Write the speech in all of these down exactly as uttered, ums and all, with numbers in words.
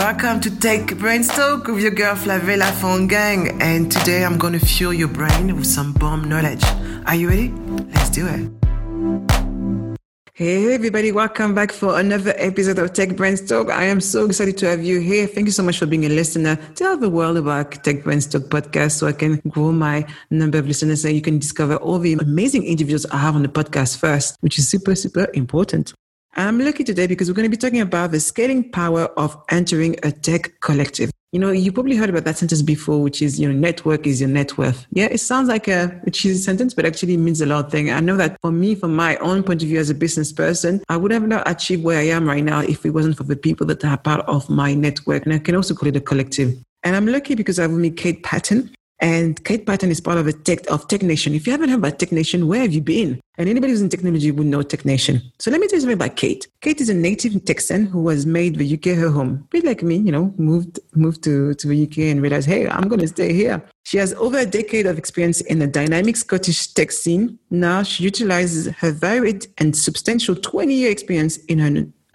Welcome to Tech Brainstalk with your girl Flavilla Fongeng, and today I'm going to fuel your brain with some bomb knowledge. Are you ready? Let's do it. Hey everybody, welcome back for another episode of Tech Brainstalk. I am so excited to have you here. Thank you so much for being a listener. Tell the world about Tech Brainstalk podcast so I can grow my number of listeners and you can discover all the amazing interviews I have on the podcast first, which is super, super important. I'm lucky today because we're going to be talking about the scaling power of entering a tech collective. You know, you probably heard about that sentence before, which is your network is your net worth. Yeah, it sounds like a cheesy sentence, but actually means a lot of things. I know that for me, from my own point of view as a business person, I would have not achieved where I am right now if it wasn't for the people that are part of my network. And I can also call it a collective. And I'm lucky because I've met Kate Patton. And Kate Patton is part of a tech of Tech Nation. If you haven't heard about Tech Nation, where have you been? And anybody who's in technology would know Tech Nation. So let me tell you something about Kate. Kate is a native Texan who has made the U K her home. A bit like me, you know, moved moved to, to the U K and realized, hey, I'm going to stay here. She has over a decade of experience in the dynamic Scottish tech scene. Now she utilizes her varied and substantial twenty-year experience in her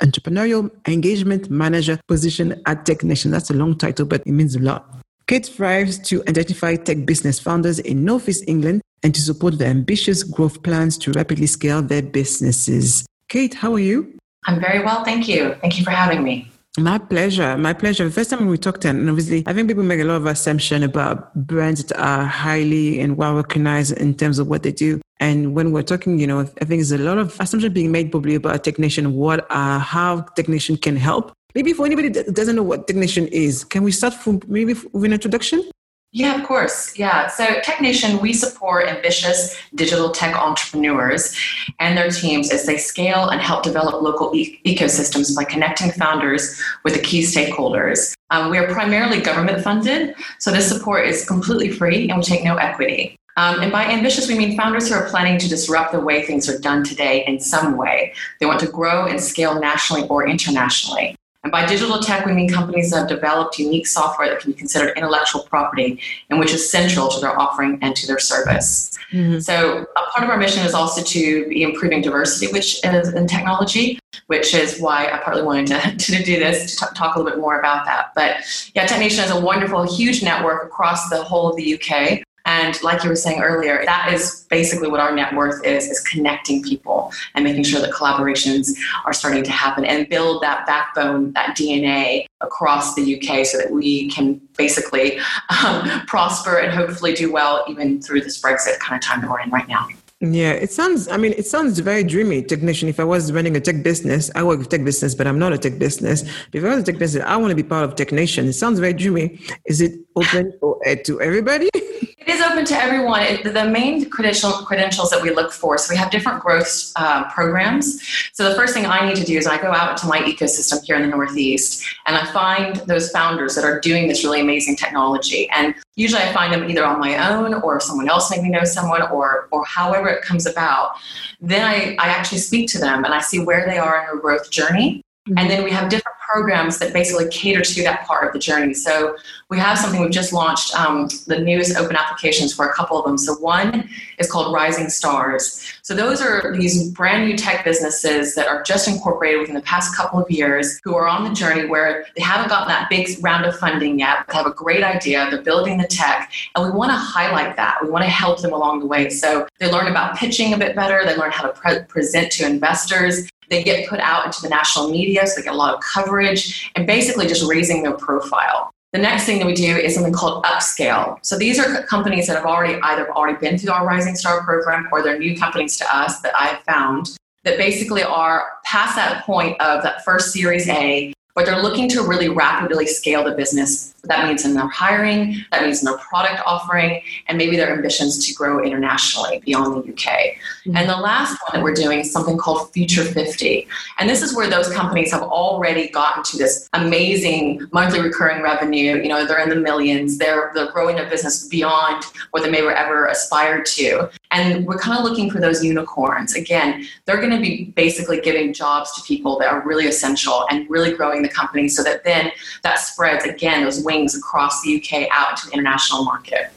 entrepreneurial engagement manager position at Tech Nation. That's a long title, but it means a lot. Kate thrives to identify tech business founders in Northeast England and to support their ambitious growth plans to rapidly scale their businesses. Kate, how are you? I'm very well, thank you. Thank you for having me. My pleasure. My pleasure. The first time we talked, and obviously, I think people make a lot of assumptions about brands that are highly and well recognized in terms of what they do. And when we're talking, you know, I think there's a lot of assumptions being made probably about Tech Nation, what, uh, how Tech Nation can help. Maybe for anybody that doesn't know what Tech Nation is, can we start from maybe with an introduction? Yeah, of course. Yeah. So Tech Nation, we support ambitious digital tech entrepreneurs and their teams as they scale and help develop local e- ecosystems by connecting founders with the key stakeholders. Um, we are primarily government funded, so this support is completely free and we take no equity. Um, and by ambitious, we mean founders who are planning to disrupt the way things are done today in some way. They want to grow and scale nationally or internationally. And by digital tech, we mean companies that have developed unique software that can be considered intellectual property and which is central to their offering and to their service. Mm-hmm. So a part of our mission is also to be improving diversity, which is in technology, which is why I partly wanted to, to do this, to t- talk a little bit more about that. But yeah, Tech Nation is a wonderful, huge network across the whole of the U K. And like you were saying earlier, that is basically what our net worth is, is connecting people and making sure that collaborations are starting to happen and build that backbone, that D N A across the U K so that we can basically um, prosper and hopefully do well even through this Brexit kind of time that we're in right now. Yeah, it sounds, I mean, it sounds very dreamy, Tech Nation. If I was running a tech business, I work with tech business, but I'm not a tech business. If I was a tech business, I want to be part of Tech Nation. It sounds very dreamy. Is it open for, uh, to everybody? It is open to everyone. It, the main credential, credentials that we look for, so we have different growth uh, programs. So the first thing I need to do is I go out into my ecosystem here in the Northeast, and I find those founders that are doing this really amazing technology. And usually I find them either on my own or someone else maybe knows someone or or however it comes about. Then I, I actually speak to them, and I see where they are in their growth journey. And then we have different programs that basically cater to that part of the journey. So we have something we've just launched, um, the newest open applications for a couple of them. So one is called Rising Stars. So those are these brand new tech businesses that are just incorporated within the past couple of years who are on the journey where they haven't gotten that big round of funding yet. They have a great idea. They're building the tech. And we want to highlight that. We want to help them along the way. So they learn about pitching a bit better. They learn how to pre- present to investors. They get put out into the national media, so they get a lot of coverage, and basically just raising their profile. The next thing that we do is something called upscale. So these are companies that have already either already been through our Rising Star program or they're new companies to us that I've found that basically are past that point of that first Series A, but they're looking to really rapidly scale the business. That means in their hiring, that means in their product offering, and maybe their ambitions to grow internationally beyond the U K. Mm-hmm. And the last one that we're doing is something called Future fifty. And this is where those companies have already gotten to this amazing monthly recurring revenue. You know, they're in the millions. They're, they're growing their business beyond what they may ever aspire to. And we're kind of looking for those unicorns. Again, they're going to be basically giving jobs to people that are really essential and really growing the company so that then that spreads, again, those wings across the U K out to the international market.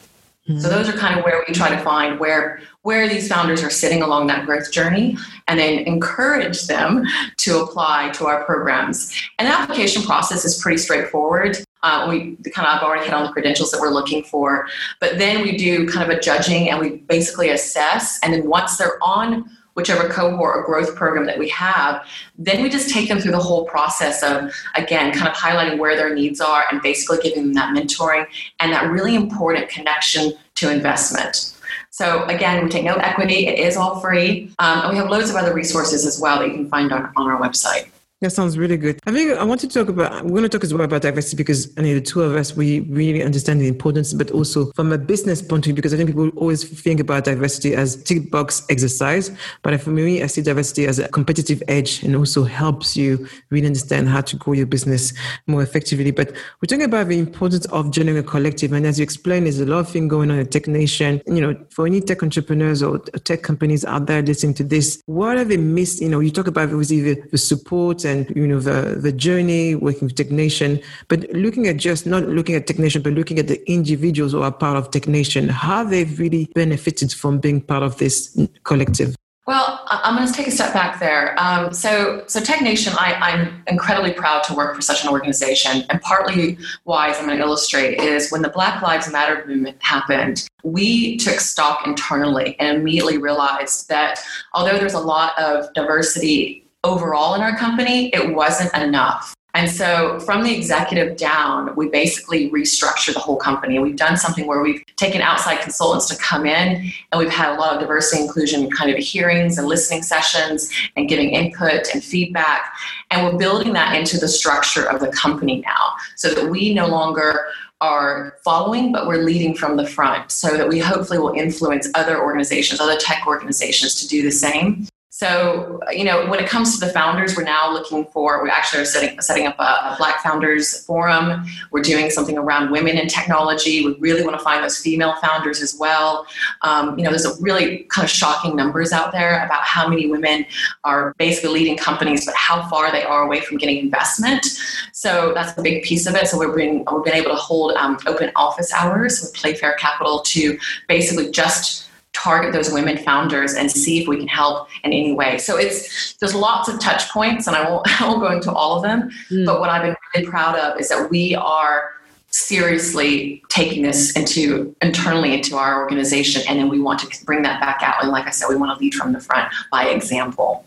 Mm-hmm. So those are kind of where we try to find where where these founders are sitting along that growth journey, and then encourage them to apply to our programs. And the application process is pretty straightforward. Uh, we kind of I've already hit on the credentials that we're looking for, but then we do kind of a judging, and we basically assess. And then once they're on whichever cohort or growth program that we have, then we just take them through the whole process of, again, kind of highlighting where their needs are and basically giving them that mentoring and that really important connection to investment. So again, we take no equity. It is all free. Um, and we have loads of other resources as well that you can find on, on our website. That sounds really good. I think I want to talk about, we're going to talk as well about diversity, because I mean, the two of us, we really understand the importance, but also from a business point of view, because I think people always think about diversity as tick box exercise. But for me, I see diversity as a competitive edge, and also helps you really understand how to grow your business more effectively. But we're talking about the importance of generating a collective. And as you explained, there's a lot of things going on in Tech Nation. You know, for any tech entrepreneurs or tech companies out there listening to this, what are they missed? You know, you talk about obviously the, the support and, you know, the, the journey, working with Tech Nation, but looking at just, not looking at Tech Nation, but looking at the individuals who are part of Tech Nation, how they've really benefited from being part of this collective. Well, I'm going to take a step back there. Um, so, so Tech Nation, I, I'm incredibly proud to work for such an organization. And partly why, as I'm going to illustrate, is when the Black Lives Matter movement happened, we took stock internally and immediately realized that although there's a lot of diversity overall in our company, it wasn't enough. And so from the executive down, we basically restructured the whole company. We've done something where we've taken outside consultants to come in, and we've had a lot of diversity inclusion kind of hearings and listening sessions and giving input and feedback. And we're building that into the structure of the company now, so that we no longer are following, but we're leading from the front, so that we hopefully will influence other organizations, other tech organizations, to do the same. So, you know, when it comes to the founders, we're now looking for, we actually are setting, setting up a Black Founders Forum. We're doing something around women in technology. We really want to find those female founders as well. Um, you know, there's a really kind of shocking numbers out there about how many women are basically leading companies, but how far they are away from getting investment. So that's a big piece of it. So we've been, we've been able to hold um, open office hours with Playfair Capital to basically just target those women founders and see if we can help in any way. So it's, there's lots of touch points, and I won't, I won't go into all of them, mm. but what I've been really proud of is that we are seriously taking this into internally into our organization. And then we want to bring that back out. And like I said, we want to lead from the front by example.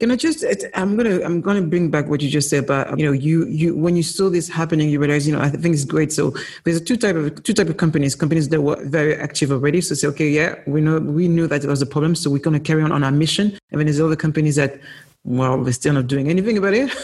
Can I just, I'm going to, I'm going to bring back what you just said about, you know, you, you, when you saw this happening, you realize, you know, I think it's great. So there's two type of, two type of companies, companies that were very active already. So say, okay, yeah, we know, we knew that it was a problem. So we're going to carry on on our mission. I mean, there's other companies that, well, we're still not doing anything about it.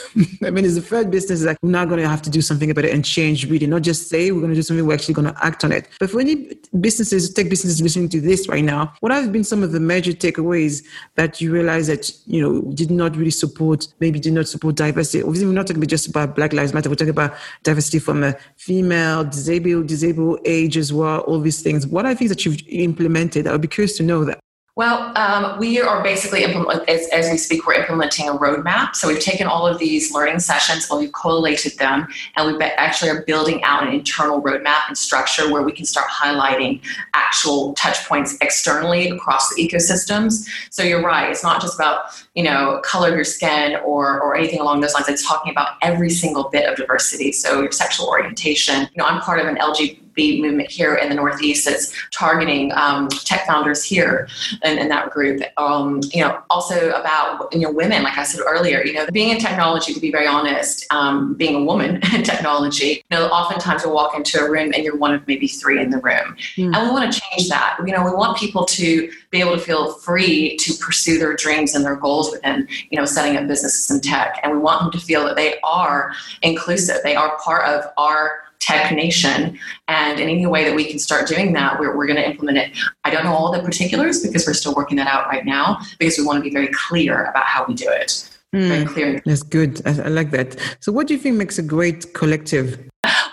I mean, it's the third business that we're now going to have to do something about it and change, really, not just say we're going to do something, we're actually going to act on it. But for any businesses, tech businesses listening to this right now, what have been some of the major takeaways that you realize that, you know, did not really support, maybe did not support diversity? Obviously, we're not talking just about Black Lives Matter. We're talking about diversity from a female, disabled, disabled age as well, all these things. What are things that you've implemented? I would be curious to know that. Well, um, we are basically, implement- as, as we speak, we're implementing a roadmap. So we've taken all of these learning sessions and we've collated them, and we actually are building out an internal roadmap and structure where we can start highlighting actual touch points externally across the ecosystems. So you're right. It's not just about, you know, color of your skin or, or anything along those lines. It's talking about every single bit of diversity. So your sexual orientation. You know, I'm part of an L G B T movement here in the Northeast that's targeting um, tech founders here in, in that group. Um, you know, also about, you know, women, like I said earlier, you know, being in technology, to be very honest, um, being a woman in technology, you know, oftentimes you'll walk into a room and you're one of maybe three in the room. Mm. And we want to change that. You know, we want people to be able to feel free to pursue their dreams and their goals within, you know, setting up businesses in tech. And we want them to feel that they are inclusive. They are part of our Tech Nation, and in any way that we can start doing that, we're, we're going to implement it. I don't know all the particulars because we're still working that out right now, because we want to be very clear about how we do it. Mm, very clear. That's good. I, I like that. So what do you think makes a great collective?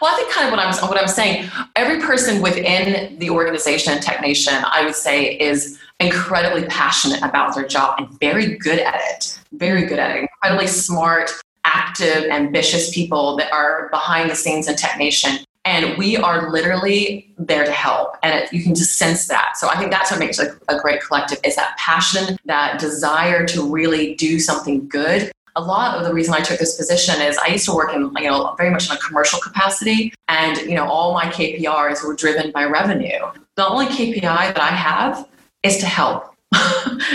Well, I think kind of what I'm what I'm saying, every person within the organization, Tech Nation, I would say is incredibly passionate about their job and very good at it. Very good at it. Incredibly smart, active, ambitious people that are behind the scenes in Tech Nation. And we are literally there to help. And it, you can just sense that. So I think that's what makes a, a great collective, is that passion, that desire to really do something good. A lot of the reason I took this position is I used to work in, you know, very much in a commercial capacity. And, you know, all my K P Is were driven by revenue. The only K P I that I have is to help.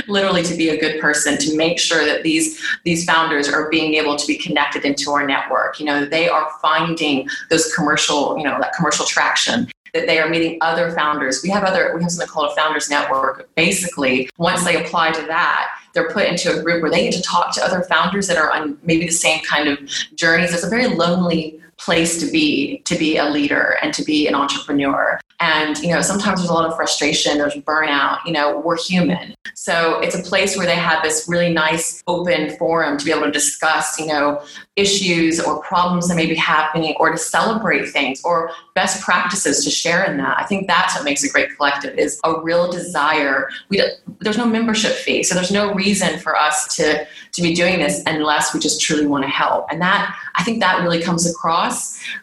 Literally, to be a good person, to make sure that these these founders are being able to be connected into our network. You know, they are finding those commercial, you know, that commercial traction, that they are meeting other founders. We have other, we have something called a founders network. Basically, once they apply to that, they're put into a group where they get to talk to other founders that are on maybe the same kind of journeys. It's a very lonely place to be, to be a leader and to be an entrepreneur. And, you know, sometimes there's a lot of frustration, there's burnout, you know, we're human. So it's a place where they have this really nice open forum to be able to discuss, you know, issues or problems that may be happening, or to celebrate things or best practices to share in that. I think that's what makes a great collective, is a real desire. We, there's no membership fee. So there's no reason for us to, to be doing this unless we just truly want to help. And that, I think that really comes across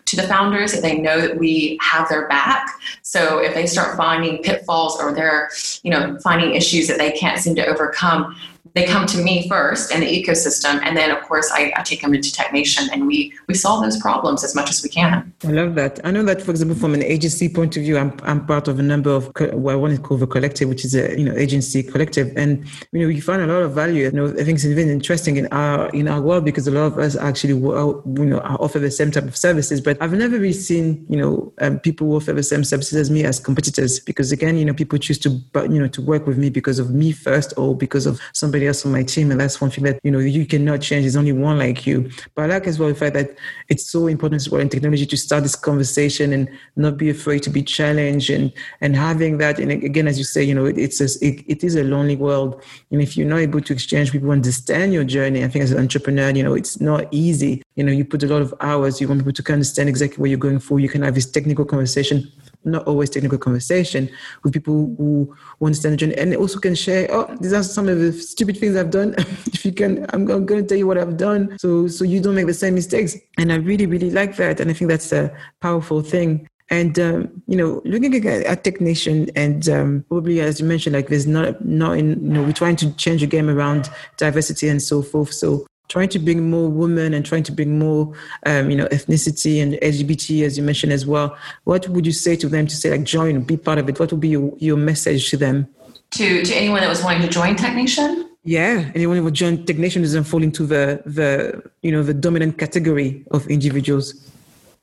to the founders, that they know that we have their back. So if they start finding pitfalls, or they're, you know, finding issues that they can't seem to overcome, they come to me first and the ecosystem. And then, of course, I, I take them into Tech Nation, and we, we solve those problems as much as we can. I love that. I know that, for example, from an agency point of view, I'm I'm part of a number of co- what I want to call the collective, which is a, you know, agency collective. And, you know, you find a lot of value. You know, I think it's even interesting in our, in our world, because a lot of us actually, you know, offer the same type of services. But I've never really seen, you know, um, people who offer the same services as me as competitors, because, again, you know, people choose to, you know, to work with me because of me first, or because of somebody else on my team. And that's one thing that, you know, you cannot change. There's only one like you. But I like as well the fact that it's so important as well in technology to start this conversation and not be afraid to be challenged, and and having that. And again, as you say, you know, it, it's a, it, it is a lonely world. And if you're not able to exchange, people understand your journey. I think as an entrepreneur, you know, it's not easy. You know, you put a lot of hours. You want people to understand exactly what you're going for. You can have this technical conversation, not always technical conversation, with people who understand the journey, and also can share, oh, these are some of the stupid things I've done. If you can, I'm going to tell you what I've done, so so you don't make the same mistakes. And I really, really like that. And I think that's a powerful thing. And, um, you know, looking at, at Tech Nation, and um, probably, as you mentioned, like there's not, not in, you know, we're trying to change the game around diversity and so forth. So trying to bring more women and trying to bring more, um, you know, ethnicity and L G B T, as you mentioned as well. What would you say to them to say, like, join, be part of it? What would be your, your message to them? To to anyone that was wanting to join Tech Nation? Yeah, anyone who would join Tech Nation doesn't fall into the, the, you know, the dominant category of individuals.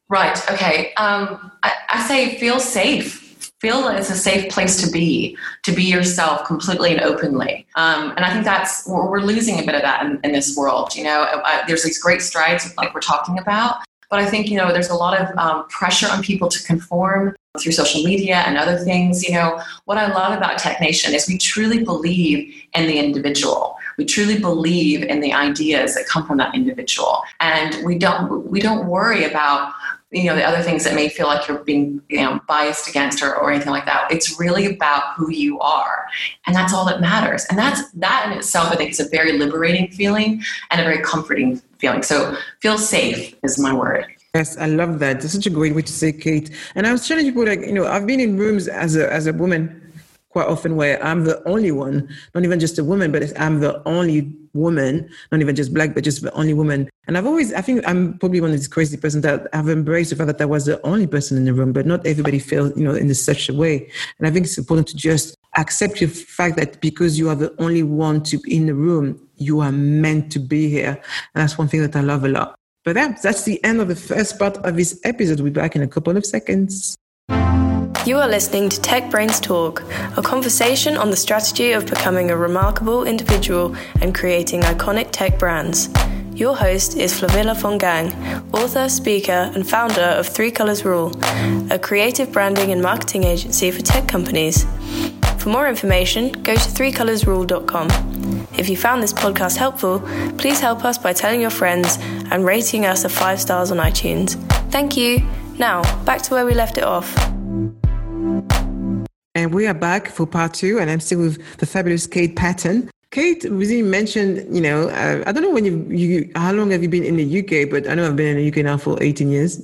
Right, okay. Um, I, I say feel safe. Feel that it's a safe place to be, to be yourself completely and openly. Um, and I think that's, we're, we're losing a bit of that in, in this world. You know, I, there's these great strides like we're talking about, but I think, you know, there's a lot of um, pressure on people to conform through social media and other things. You know, what I love about Tech Nation is we truly believe in the individual. We truly believe in the ideas that come from that individual. And we don't, we don't worry about, you know, the other things that may feel like you're being, you know, biased against, or, or anything like that. It's really about who you are. And that's all that matters. And that's, that in itself, I think, is a very liberating feeling and a very comforting feeling. So feel safe is my word. Yes, I love that. That's such a great way to say, Kate. And I was telling people, like, you know, I've been in rooms as a as a woman quite often where I'm the only one, not even just a woman, but I'm the only woman, not even just black, but just the only woman. And I've always, I think I'm probably one of these crazy person that I've embraced the fact that I was the only person in the room, but not everybody felt, you know, in such a way. And I think it's important to just accept the fact that because you are the only one to in the room, you are meant to be here. And that's one thing that I love a lot. But that, that's the end of the first part of this episode. We'll be back in a couple of seconds. You are listening to Tech Brains Talk, a conversation on the strategy of becoming a remarkable individual and creating iconic tech brands. Your host is Flavilla Fongeng, author, speaker, and founder of Three Colors Rule, a creative branding and marketing agency for tech companies. For more information, go to three colors rule dot com. If you found this podcast helpful, please help us by telling your friends and rating us a five stars on iTunes. Thank you. Now, back to where we left it off. And we are back for part two, and I'm still with the fabulous Kate Patton. Kate, you mentioned, you know, uh, I don't know when you, you, how long have you been in the U K, but I know I've been in the U K now for eighteen years.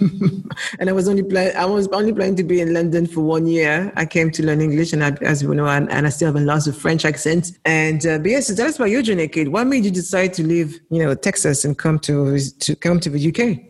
And I was only plan- I was only planning to be in London for one year. I came to learn English, and I, as you know, and, and I still haven't lost the French accent. And uh, but yes, so tell us about your journey, Kate. What made you decide to leave, you know, Texas and come to to come to the U K?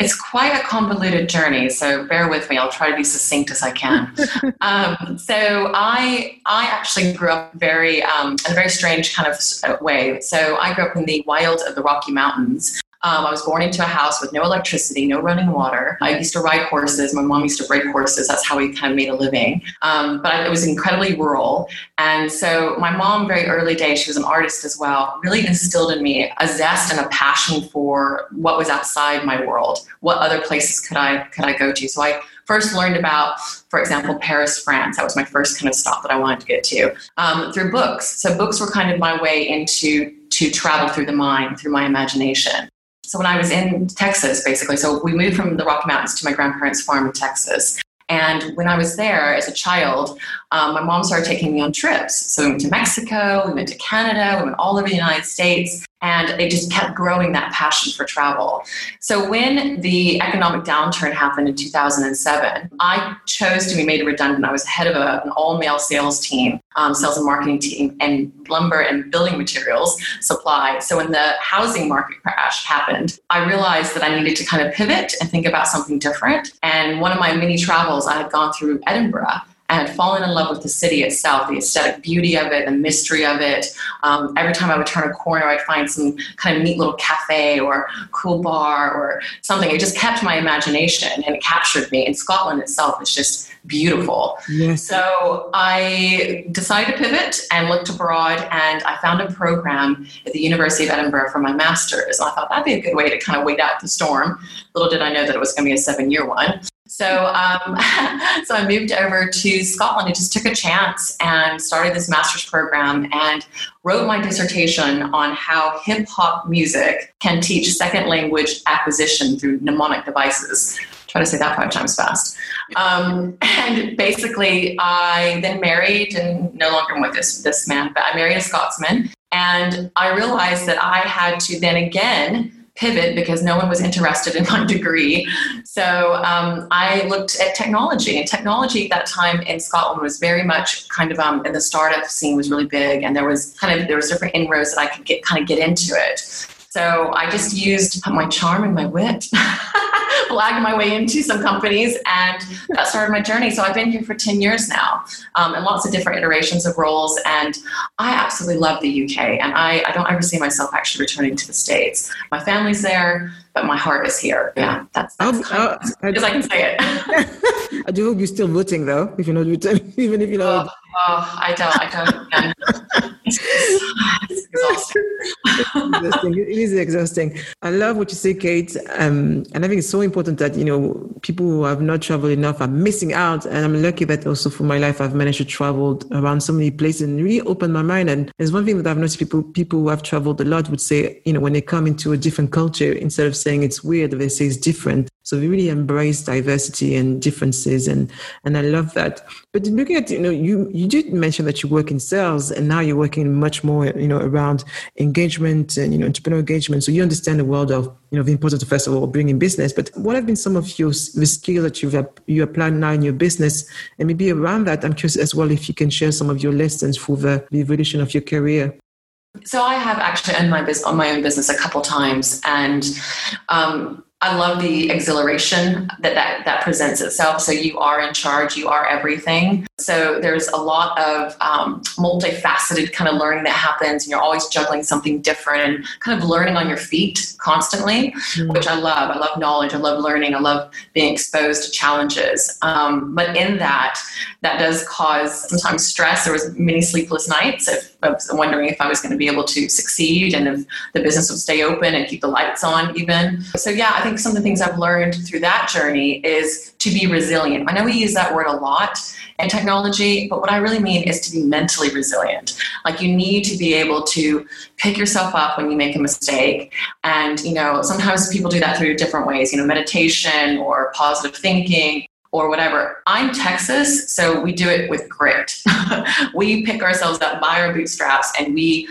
It's quite a convoluted journey, so bear with me. I'll try to be succinct as I can. um, so I I actually grew up very um, in a very strange kind of way. So I grew up in the wild of the Rocky Mountains. Um, I was born into a house with no electricity, no running water. I used to ride horses. My mom used to break horses. That's how we kind of made a living. Um, but it was incredibly rural. And so my mom, very early days, she was an artist as well, really instilled in me a zest and a passion for what was outside my world. What other places could I could I go to? So I first learned about, for example, Paris, France. That was my first kind of stop that I wanted to get to um, through books. So books were kind of my way into to travel through the mind, through my imagination. So when I was in Texas, basically, so we moved from the Rocky Mountains to my grandparents' farm in Texas. And when I was there as a child, um, my mom started taking me on trips. So we went to Mexico, we went to Canada, we went all over the United States. And it just kept growing, that passion for travel. So when the economic downturn happened in two thousand seven, I chose to be made redundant. I was head of a, an all-male sales team, um, sales and marketing team, and lumber and building materials supply. So when the housing market crash happened, I realized that I needed to kind of pivot and think about something different. And one of my many travels, I had gone through Edinburgh. I had fallen in love with the city itself, the aesthetic beauty of it, the mystery of it. Um, every time I would turn a corner, I'd find some kind of neat little cafe or cool bar or something. It just kept my imagination and it captured me. And Scotland itself is just beautiful. Yes. So I decided to pivot and looked abroad, and I found a program at the University of Edinburgh for my master's. And I thought that'd be a good way to kind of wait out the storm. Little did I know that it was going to be a seven-year one. So um, so I moved over to Scotland and just took a chance and started this master's program and wrote my dissertation on how hip-hop music can teach second language acquisition through mnemonic devices. Try to say that five times fast. Um, and basically, I then married, and no longer am with this, this man, but I married a Scotsman. And I realized that I had to then again pivot because no one was interested in my degree. So um, I looked at technology, and technology at that time in Scotland was very much kind of, um, and the startup scene was really big, and there was kind of, there was different inroads that I could get kind of get into it. So I just used my charm and my wit, blagged my way into some companies, and that started my journey. So I've been here for ten years now, um, and lots of different iterations of roles. And I absolutely love the U K, and I, I don't ever see myself actually returning to the States. My family's there, but my heart is here. Yeah, that's, that's kind of, I, because I can say it. I do hope you're still voting, though, if you're not returning, even if you're not. Oh, oh, I don't. I don't. It's exhausting. It's exhausting. It is exhausting. I love what you say, Kate. Um, and I think it's so important that, you know, people who have not traveled enough are missing out. And I'm lucky that also for my life, I've managed to travel around so many places and really open my mind. And there's one thing that I've noticed people, people who have traveled a lot would say, you know, when they come into a different culture, instead of saying it's weird, they say it's different. So we really embrace diversity and differences, and, and I love that. But looking at, you know, you, you did mention that you work in sales, and now you're working much more, you know, around engagement and, you know, entrepreneur engagement. So you understand the world of, you know, the importance of, first of all, being in business. But what have been some of your the skills that you've you applied now in your business? And maybe around that, I'm curious as well if you can share some of your lessons for the, the evolution of your career. So I have actually owned my business, on my own business a couple times, and um, I love the exhilaration that, that that presents itself. So you are in charge, you are everything. So there's a lot of um, multifaceted kind of learning that happens, and you're always juggling something different and kind of learning on your feet constantly, mm-hmm. which I love. I love knowledge. I love learning. I love being exposed to challenges. Um, but in that, that does cause sometimes stress. There was many sleepless nights of, of wondering if I was going to be able to succeed and if the business would stay open and keep the lights on even. So yeah, I think some of the things I've learned through that journey is to be resilient. I know we use that word a lot in technology, but what I really mean is to be mentally resilient. Like, you need to be able to pick yourself up when you make a mistake. And, you know, sometimes people do that through different ways, you know, meditation or positive thinking, or whatever. I'm Texas, so we do it with grit. We pick ourselves up by our bootstraps and we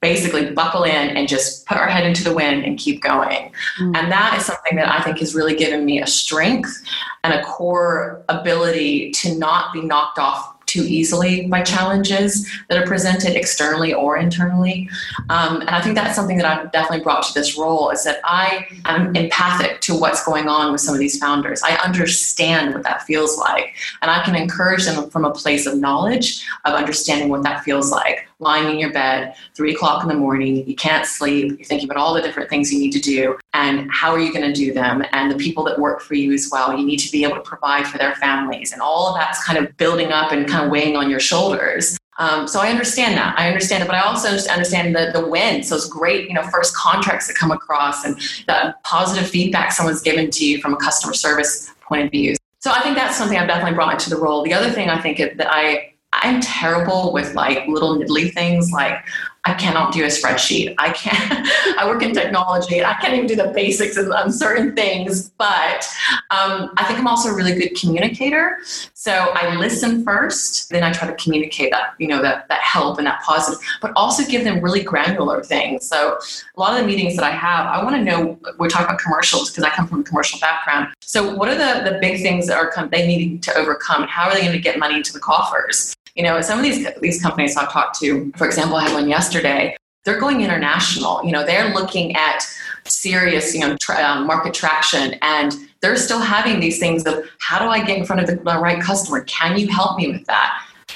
basically buckle in and just put our head into the wind and keep going. Mm. And that is something that I think has really given me a strength and a core ability to not be knocked off too easily by challenges that are presented externally or internally. Um, and I think that's something that I've definitely brought to this role, is that I am empathic to what's going on with some of these founders. I understand what that feels like, and I can encourage them from a place of knowledge, of understanding what that feels like. Lying in your bed, three o'clock in the morning, you can't sleep, you're thinking about all the different things you need to do and how are you going to do them, and the people that work for you as well. You need to be able to provide for their families, and all of that's kind of building up and kind of weighing on your shoulders. Um, so I understand that. I understand it, but I also understand the, the wins, those great, you know, first contracts that come across and the positive feedback someone's given to you from a customer service point of view. So I think that's something I've definitely brought into the role. The other thing I think that I... I'm terrible with like little niddly things. Like I cannot do a spreadsheet. I can't, I work in technology. I can't even do the basics of certain things, but um, I think I'm also a really good communicator. So I listen first, then I try to communicate that, you know, that, that help and that positive, but also give them really granular things. So a lot of the meetings that I have, I want to know, we're talking about commercials because I come from a commercial background. So what are the, the big things that are they need to overcome? And how are they going to get money into the coffers? You know, some of these these companies I've talked to, for example, I had one yesterday, they're going international. You know, they're looking at serious, you know, tra- um, market traction, and they're still having these things of, how do I get in front of the, the right customer? Can you help me with that?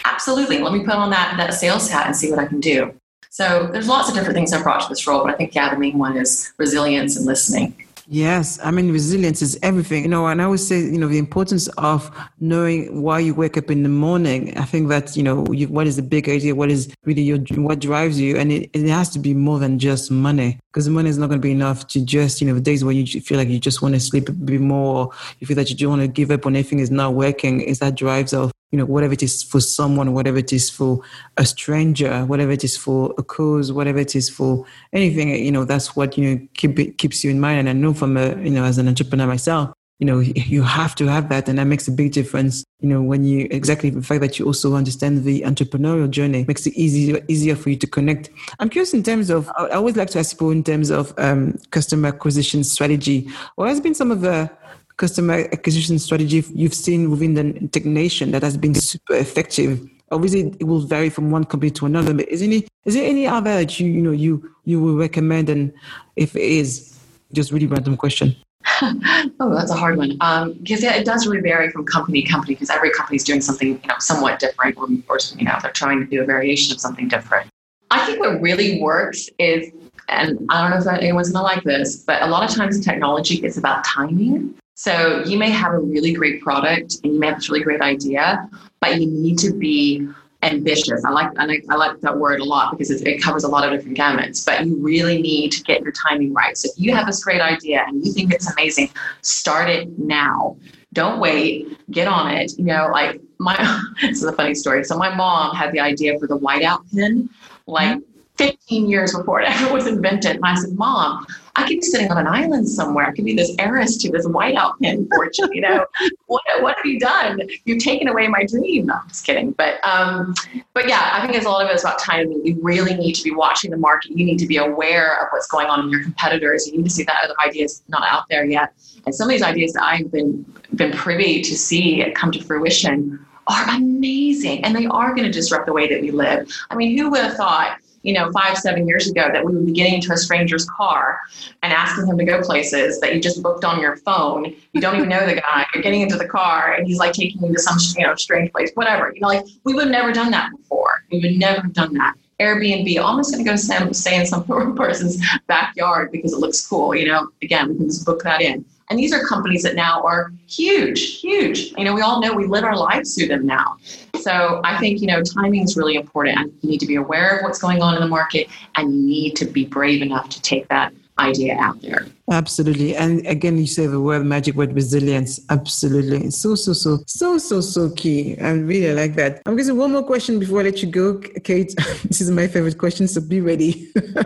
Absolutely. Let me put on that, that sales hat and see what I can do. So there's lots of different things I've brought to this role, but I think, yeah, the main one is resilience and listening. Yes. I mean, resilience is everything, you know, and I would say, you know, the importance of knowing why you wake up in the morning. I think that, you know, you, what is the big idea? What is really your, what drives you? And it, it has to be more than just money, because money is not going to be enough to just, you know, the days where you feel like you just want to sleep a bit more, or you feel that you don't want to give up on anything is not working. Is that drives of, you know, whatever it is for someone, whatever it is for a stranger, whatever it is for a cause, whatever it is for anything, you know, that's what, you know, keep, keeps you in mind. And I know from a, you know, as an entrepreneur myself, you know, you have to have that. And that makes a big difference, you know, when you, exactly the fact that you also understand the entrepreneurial journey makes it easier, easier for you to connect. I'm curious in terms of, I always like to ask people in terms of um, customer acquisition strategy. What has been some of the customer acquisition strategy you've seen within the Tech Nation that has been super effective? Obviously, it will vary from one company to another, but is any is there any other that you you know you you will recommend? And if it is, just really random question. Oh, that's a hard one. Um, because yeah, it does really vary from company to company, because every company is doing something, you know, somewhat different, or, or you know, they're trying to do a variation of something different. I think what really works is, and I don't know if anyone's going to like this, but a lot of times in technology, it's about timing. So you may have a really great product and you may have this really great idea, but you need to be ambitious. I like I, I like that word a lot because it, it covers a lot of different gamuts, but you really need to get your timing right. So if you have this great idea and you think it's amazing, start it now. Don't wait. Get on it. You know, like my, this is a funny story. So my mom had the idea for the whiteout pen, like fifteen years before it ever was invented. And I said, Mom, I could be sitting on an island somewhere. I could be this heiress to this whiteout pen fortune. You know, what what have you done? You've taken away my dream. No, I'm just kidding. But um, but yeah, I think it's a lot of it is about timing. You really need to be watching the market. You need to be aware of what's going on in your competitors. You need to see that other idea's not out there yet. And some of these ideas that I've been been privy to see come to fruition are amazing, and they are going to disrupt the way that we live. I mean, who would have thought, you know, five, seven years ago that we would be getting into a stranger's car and asking him to go places that you just booked on your phone. You don't even know the guy. You're getting into the car and he's like taking you to some, you know, strange place, whatever. You know, like we would have never done that before. We would never have done that. Airbnb, almost going to go stay in some person's backyard because it looks cool. You know, again, we can just book that in. And these are companies that now are huge, huge. You know, we all know we live our lives through them now. So I think, you know, timing is really important. You need to be aware of what's going on in the market, and you need to be brave enough to take that idea out there. Absolutely. And again, you say the word magic word, resilience. Absolutely. So, so, so, so, so, so key. I really like that. I'm going to one more question before I let you go, Kate. This is my favorite question, so be ready. This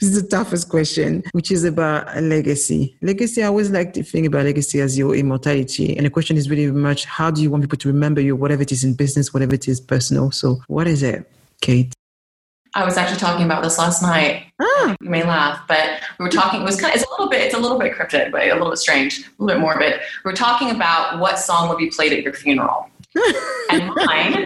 is the toughest question, which is about legacy. Legacy, I always like to think about legacy as your immortality. And the question is really much, how do you want people to remember you, whatever it is in business, whatever it is personal? So what is it, Kate? I was actually talking about this last night. Oh. You may laugh, but we were talking, it was kind of, it's a little bit, it's a little bit cryptic, but a little bit strange, a little bit morbid. We were talking about what song would be played at your funeral. And mine,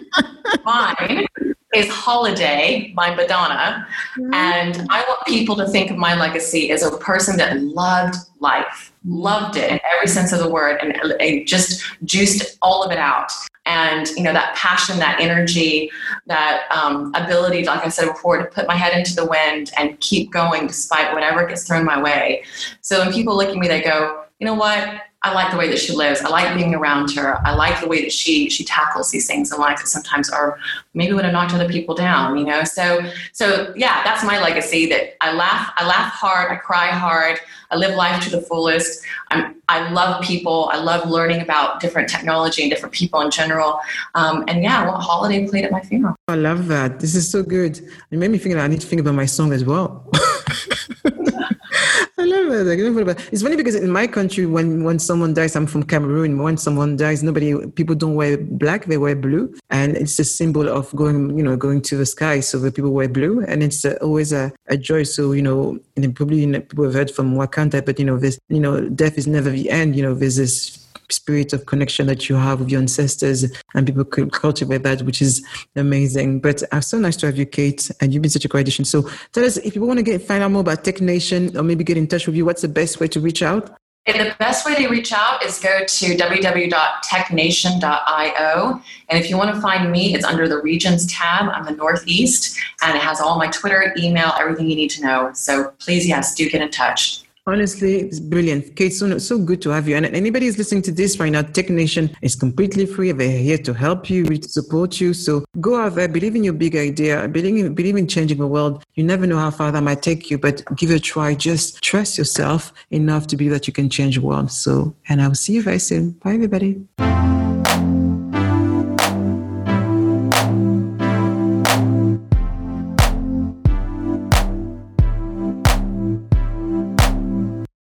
mine is Holiday by Madonna. Mm-hmm. And I want people to think of my legacy as a person that loved life, loved it in every sense of the word, and, and just juiced all of it out. And, you know, that passion, that energy, that um, ability, like I said before, to put my head into the wind and keep going despite whatever gets thrown my way. So when people look at me, they go, you know what? I like the way that she lives. I like being around her. I like the way that she she tackles these things in life that sometimes are maybe would have knocked other people down, you know? So, so yeah, that's my legacy, that I laugh, I laugh hard, I cry hard, I live life to the fullest. I'm, I love people. I love learning about different technology and different people in general. Um, and yeah, what holiday played at my funeral. I love that. This is so good. It made me think that I need to think about my song as well. I love it. I love it. It's funny because in my country, when, when someone dies, I'm from Cameroon. When someone dies, nobody, people don't wear black; they wear blue, and it's a symbol of going, you know, going to the sky. So the people wear blue, and it's uh, always a, a joy. So you know, and probably you know, people have heard from Wakanda, but you know, this, you know, death is never the end. You know, there's this spirit of connection that you have with your ancestors, and people could cultivate that, which is amazing. But it's so nice to have you, Kate, and you've been such a great addition. So tell us, if you want to get find out more about Tech Nation or maybe get in touch with you, what's the best way to reach out? And the best way to reach out is go to w w w dot tech nation dot i o. And if you want to find me, it's under the regions tab. I'm the Northeast, and it has all my Twitter, email, everything you need to know. So please, yes, do get in touch. Honestly, it's brilliant. Kate, so, so good to have you. And anybody who's listening to this right now, Tech Nation is completely free. They're here to help you, to support you. So go out there, believe in your big idea, believe in, believe in changing the world. You never know how far that might take you, but give it a try. Just trust yourself enough to believe that you can change the world. So, and I will see you very soon. Bye, everybody.